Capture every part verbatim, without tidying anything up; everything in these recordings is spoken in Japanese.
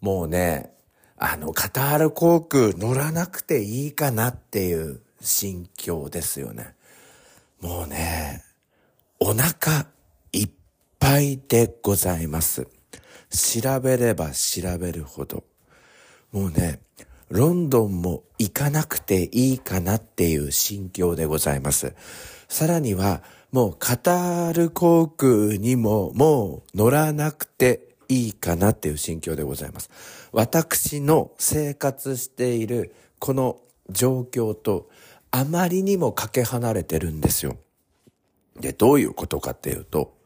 もうね、あのカタール航空乗らなくていいかなっていう心境ですよね。もうね、お腹いっぱいでございます。調べれば調べるほど、もうね、ロンドンも行かなくていいかなっていう心境でございます。さらにはもうカタール航空にももう乗らなくていいかなっていう心境でございます。私の生活しているこの状況とあまりにもかけ離れてるんですよ。で、どういうことかっていうと、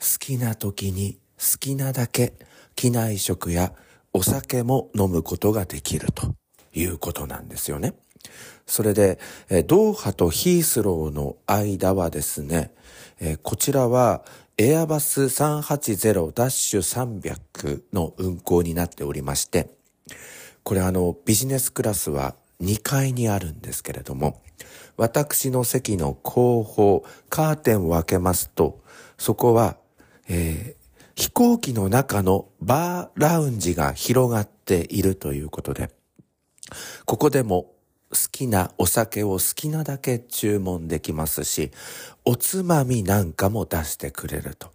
好きな時に好きなだけ機内食やお酒も飲むことができるということなんですよね。それでドーハとヒースローの間はですね、こちらはエアバス さんはちゼロ さんびゃく の運航になっておりまして、これあのビジネスクラスはにかいにあるんですけれども、私の席の後方カーテンを開けますと、そこは、えー飛行機の中のバーラウンジが広がっているということで、ここでも好きなお酒を好きなだけ注文できますし、おつまみなんかも出してくれると。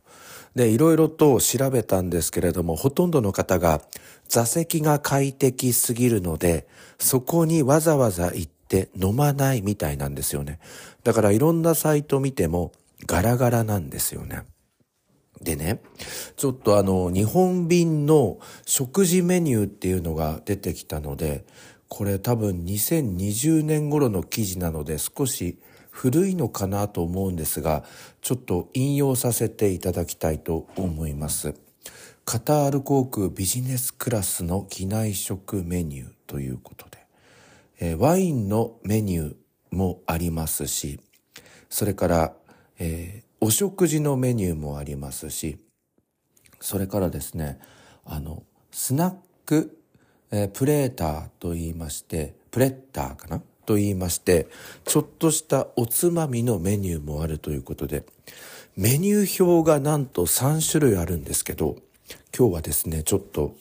で、いろいろと調べたんですけれども、ほとんどの方が座席が快適すぎるので、そこにわざわざ行って飲まないみたいなんですよね。だからいろんなサイト見てもガラガラなんですよね。でね、ちょっとあの日本便の食事メニューっていうのが出てきたので、これ多分にせんにじゅうねん頃の記事なので少し古いのかなと思うんですが、ちょっと引用させていただきたいと思います。カタール航空ビジネスクラスの機内食メニューということで、えー、ワインのメニューもありますし、それから、えーお食事のメニューもありますし、それからですね、あのスナック、えー、プレーターと言いまして、プレッターかなと言いまして、ちょっとしたおつまみのメニューもあるということで、メニュー表がなんとさんしゅるいあるんですけど、今日はですね、ちょっと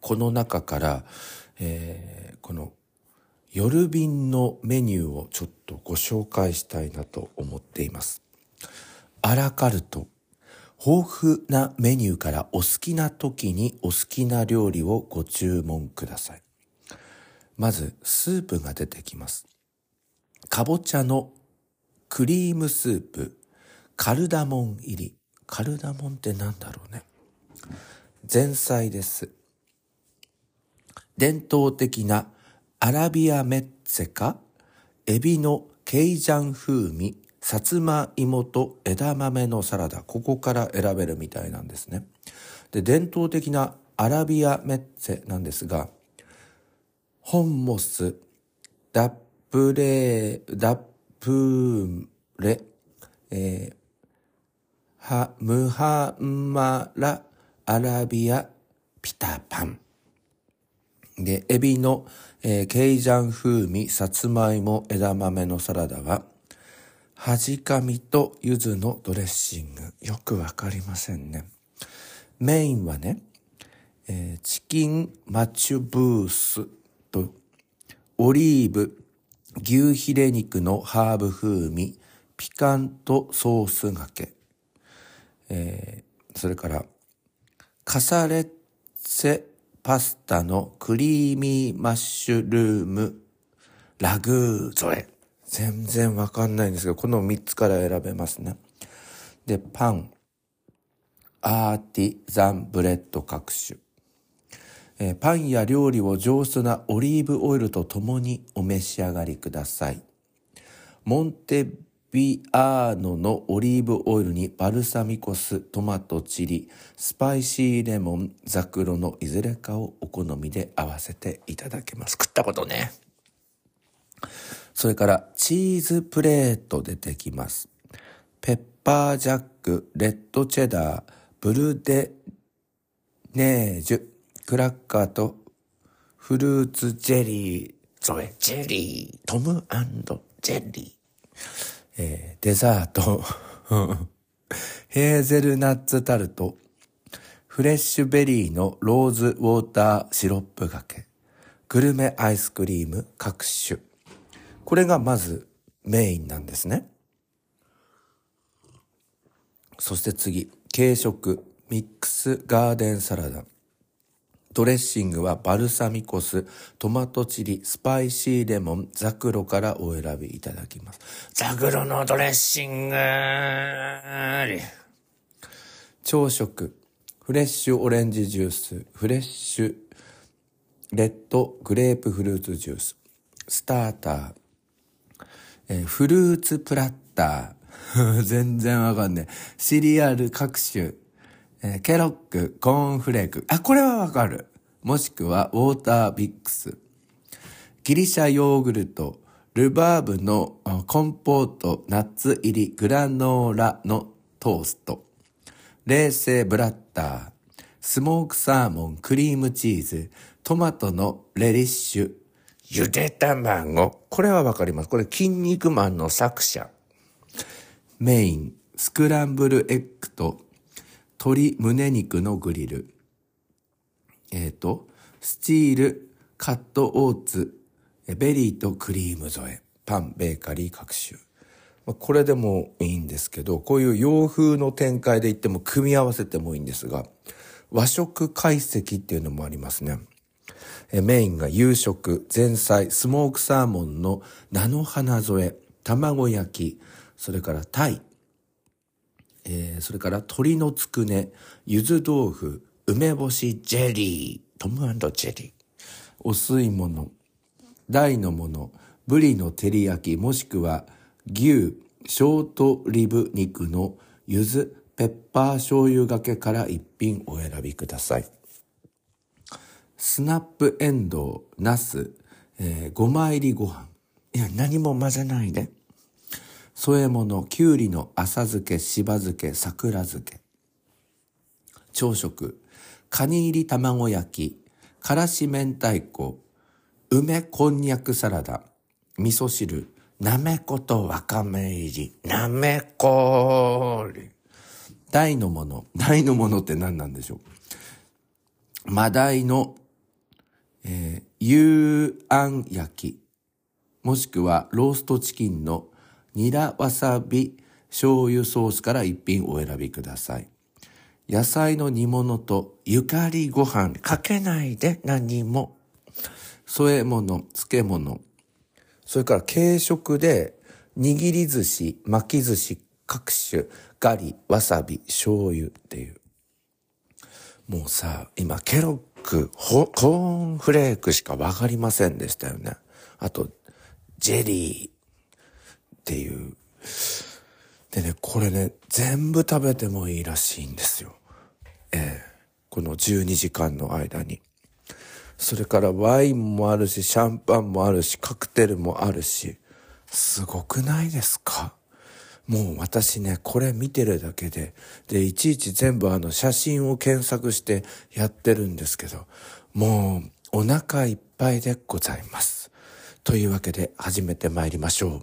この中から、えー、この夜便のメニューをちょっとご紹介したいなと思っています。アラカルト、豊富なメニューからお好きな時にお好きな料理をご注文ください。まずスープが出てきます。かぼちゃのクリームスープ、カルダモン入り。カルダモンってなんだろうね。前菜です。伝統的なアラビアメッツェかエビのケイジャン風味、さつまいもと枝豆のサラダ、ここから選べるみたいなんですね。で、伝統的なアラビアメッツェなんですが、ホンモス、ダップレ、ダップレ、えー、ハムハンマラアラビアピタパンで、エビの、えー、ケイジャン風味、さつまいも、枝豆のサラダははじかみと柚子のドレッシング。よくわかりませんね。メインはね、えー、チキンマチュブースとオリーブ、牛ヒレ肉のハーブ風味、ピカントソースがけ、えー、それからカサレッツェパスタのクリーミーマッシュルームラグーゾレ。全然わかんないんですけど、このみっつから選べますね。で、パン、アーティザンブレッド各種、えー、パンや料理を上質なオリーブオイルとともにお召し上がりください。モンテビアーノのオリーブオイルにバルサミコ酢、トマトチリ、スパイシーレモン、ザクロのいずれかをお好みで合わせていただけます。食ったことね。それからチーズプレート出てきます。ペッパージャック、レッドチェダー、ブルデネージュ、クラッカーとフルーツジェリー。それジェリー、トム&ジェリー、えー、デザートヘーゼルナッツタルト、フレッシュベリーのローズウォーターシロップがけ、グルメアイスクリーム各種、これがまずメインなんですね。そして次、軽食ミックスガーデンサラダ、ドレッシングはバルサミコ酢、トマトチリ、スパイシーレモン、ザクロからお選びいただきます。ザクロのドレッシング。朝食フレッシュオレンジジュース、フレッシュレッドグレープフルーツジュース、スターター、えー、フルーツプラッター全然わかんねえ。シリアル各種、えー、ケロック、コーンフレーク、あ、これはわかる。もしくはウォータービックス、ギリシャヨーグルト、ルバーブのコンポート、ナッツ入りグラノーラのトースト、冷製ブラッター、スモークサーモン、クリームチーズ、トマトのレリッシュ、ゆで卵、これはわかります。これ筋肉マンの作者。メインスクランブルエッグと鶏胸肉のグリル、えっとスチールカットオーツ、ベリーとクリーム添え、パンベーカリー各種。これでもいいんですけど、こういう洋風の展開でいっても組み合わせてもいいんですが、和食懐石っていうのもありますね。えメインが夕食、前菜、スモークサーモンの菜の花添え、卵焼き、それからタイ、えー、それから鶏のつくね、ゆず豆腐、梅干しジェリー、トム&ジェリー、お吸い物、大のもの、ブリの照り焼き、もしくは牛ショートリブ肉の柚子ペッパー醤油がけから一品お選びください。スナップエンドウ、ナス、えー、ごま入りご飯、いや何も混ぜないで、添え物、きゅうりの浅漬け、しば漬け、桜漬け。朝食カニ入り卵焼き、からし明太子、梅こんにゃくサラダ、味噌汁、なめことわかめ入り、なめこーり。大のもの、大のものって何なんでしょう。マダイの、えー、ゆうあん焼き、もしくはローストチキンのニラわさび醤油ソースから一品お選びください。野菜の煮物とゆかりご飯、かけないで何も、添え物、漬物、それから軽食で握り寿司、巻き寿司各種、ガリ、わさび、醤油っていう。もうさ、今ケロック、コーンフレークしかわかりませんでしたよね。あとジェリーっていう。でね、これね、全部食べてもいいらしいんですよ。えー、このじゅうにじかんの間に。それからワインもあるし、シャンパンもあるし、カクテルもあるし、すごくないですか？もう私ね、これ見てるだけで、で、いちいち全部あの写真を検索してやってるんですけど、もうお腹いっぱいでございます。というわけで始めてまいりましょう。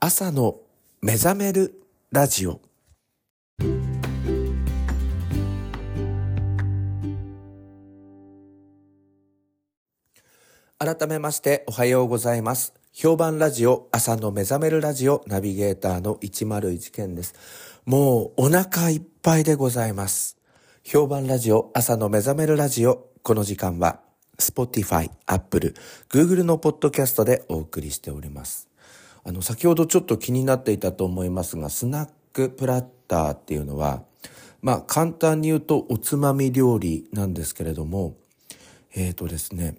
朝の目覚めるラジオ。改めましておはようございます。評判ラジオ朝の目覚めるラジオ、ナビゲーターのいちまるいち健です。もうお腹いっぱいでございます。評判ラジオ朝の目覚めるラジオ、この時間は Spotify、Apple、Google のポッドキャストでお送りしております。あの先ほどちょっと気になっていたと思いますが、スナックプラッターっていうのは、まあ簡単に言うとおつまみ料理なんですけれども、えーとですね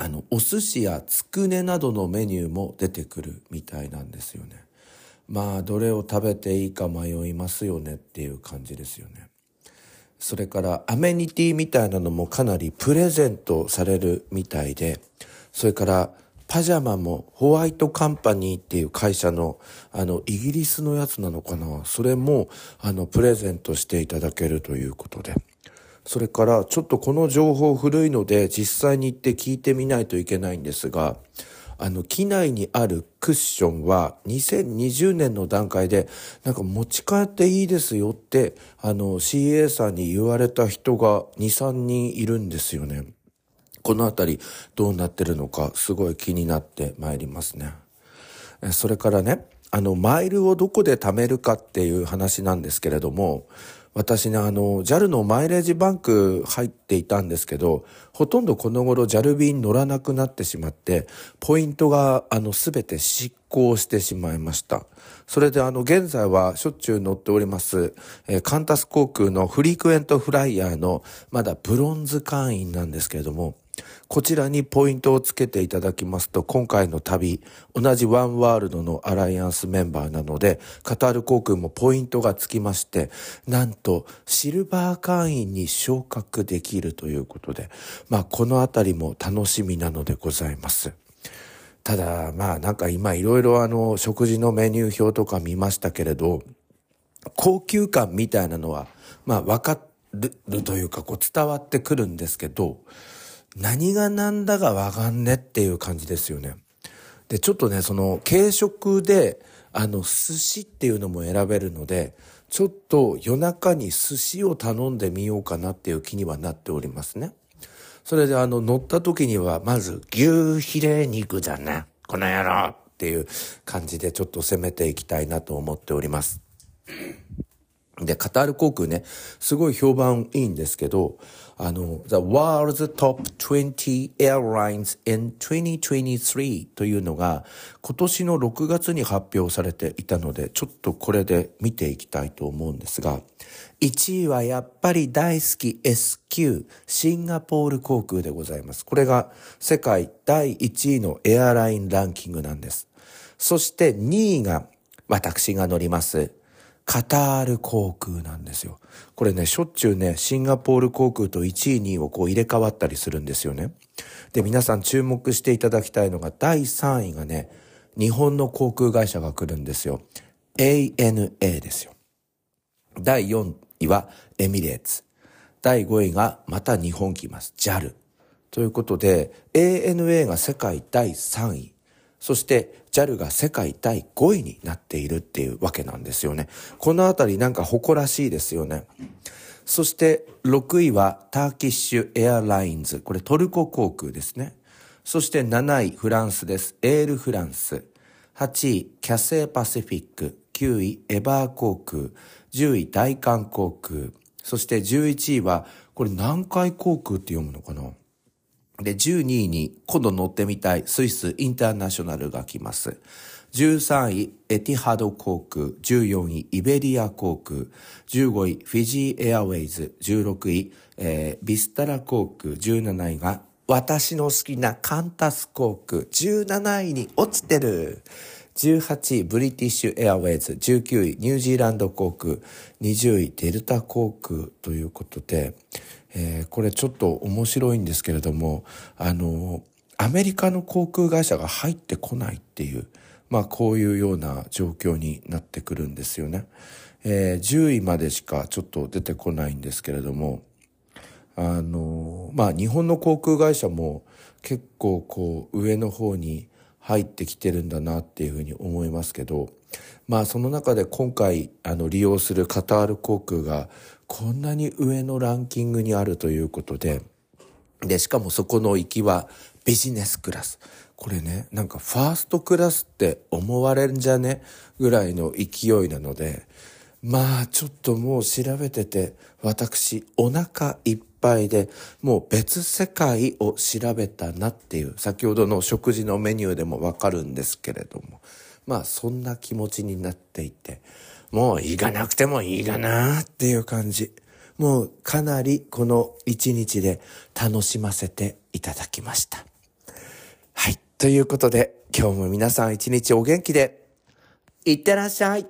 あのお寿司やつくねなどのメニューも出てくるみたいなんですよね。まあどれを食べていいか迷いますよねっていう感じですよね。それからアメニティみたいなのもかなりプレゼントされるみたいで、それからパジャマもホワイトカンパニーっていう会社のあのイギリスのやつなのかな、それもあのプレゼントしていただけるということで、それからちょっとこの情報古いので実際に行って聞いてみないといけないんですが、あの機内にあるクッションはにせんにじゅうねんの段階でなんか持ち帰っていいですよってあの シーエー さんに言われた人が に,さん 人いるんですよね。このあたりどうなってるのかすごい気になってまいりますね。それからね、あのマイルをどこで貯めるかっていう話なんですけれども、私ね、あの ジャル のマイレージバンク入っていたんですけど、ほとんどこの頃 ジャル 便乗らなくなってしまって、ポイントがあの全て失効してしまいました。それであの現在はしょっちゅう乗っております、えー、カンタス航空のフリクエントフライヤーのまだブロンズ会員なんですけれども、こちらにポイントをつけていただきますと、今回の旅同じワンワールドのアライアンスメンバーなのでカタール航空もポイントがつきまして、なんとシルバー会員に昇格できるということで、まあこのあたりも楽しみなのでございます。ただまあなんか今いろいろあの食事のメニュー表とか見ましたけれど、高級感みたいなのはまあ分かるというか、こう伝わってくるんですけど、何が何だがわかんねっていう感じですよね。で、ちょっとね、その軽食であの寿司っていうのも選べるので、ちょっと夜中に寿司を頼んでみようかなっていう気にはなっておりますね。それであの乗った時にはまず牛ヒレ肉だな、この野郎っていう感じでちょっと攻めていきたいなと思っております。で、カタール航空ね、すごい評判いいんですけど、あの、The World's Top トゥエンティ Airlines in にせんにじゅうさんというのが今年のろくがつに発表されていたので、ちょっとこれで見ていきたいと思うんですが、いちいはやっぱり大好き エスキュー シンガポール航空でございます。これが世界だいいちいのエアラインランキングなんです。そしてにいが私が乗りますカタール航空なんですよ。これね、しょっちゅうね、シンガポール航空といちいにいをこう入れ替わったりするんですよね。で、皆さん注目していただきたいのがだいさんいがね、日本の航空会社が来るんですよ。エーエヌエー ですよ。だいよんいはエミレーツ。だいごいがまた日本来ます。ジャル。ということで、エーエヌエー が世界だいさんい。そして、ジャル が世界だいごいになっているっていうわけなんですよね。このあたりなんか誇らしいですよね。そしてろくいはターキッシュエアラインズ。これトルコ航空ですね。そしてなないフランスです。エールフランス。はちいキャセイパシフィック。きゅういエバー航空。じゅうい大韓航空。そしてじゅういちいはこれ南海航空って読むのかな。で、じゅうにいに今度乗ってみたいスイスインターナショナルが来ます。じゅうさんいエティハド航空、じゅうよんいイベリア航空、じゅうごいフィジーエアウェイズ、じゅうろくい、えー、ビスタラ航空、じゅうなないが私の好きなカンタス航空、じゅうなないに落ちてる。じゅうはちいブリティッシュエアウェイズ、じゅうきゅういニュージーランド航空、にじゅういデルタ航空ということで、えー、これちょっと面白いんですけれども、あのー、アメリカの航空会社が入ってこないっていう、まあこういうような状況になってくるんですよね。えー、じゅういまでしかちょっと出てこないんですけれども、あのー、まあ日本の航空会社も結構こう上の方に入ってきてるんだなっていうふうに思いますけど、まあその中で今回あの利用するカタール航空がこんなに上のランキングにあるということで、でしかもそこの行きはビジネスクラス。これね、なんかファーストクラスって思われるんじゃねぐらいの勢いなので、まあちょっともう調べてて私お腹いっぱいでもう別世界を調べたなっていう、先ほどの食事のメニューでもわかるんですけれども、まあそんな気持ちになっていて、もう行かなくてもいいかなっていう感じ。もうかなりこの一日で楽しませていただきました。はい、ということで今日も皆さん一日お元気でいってらっしゃい。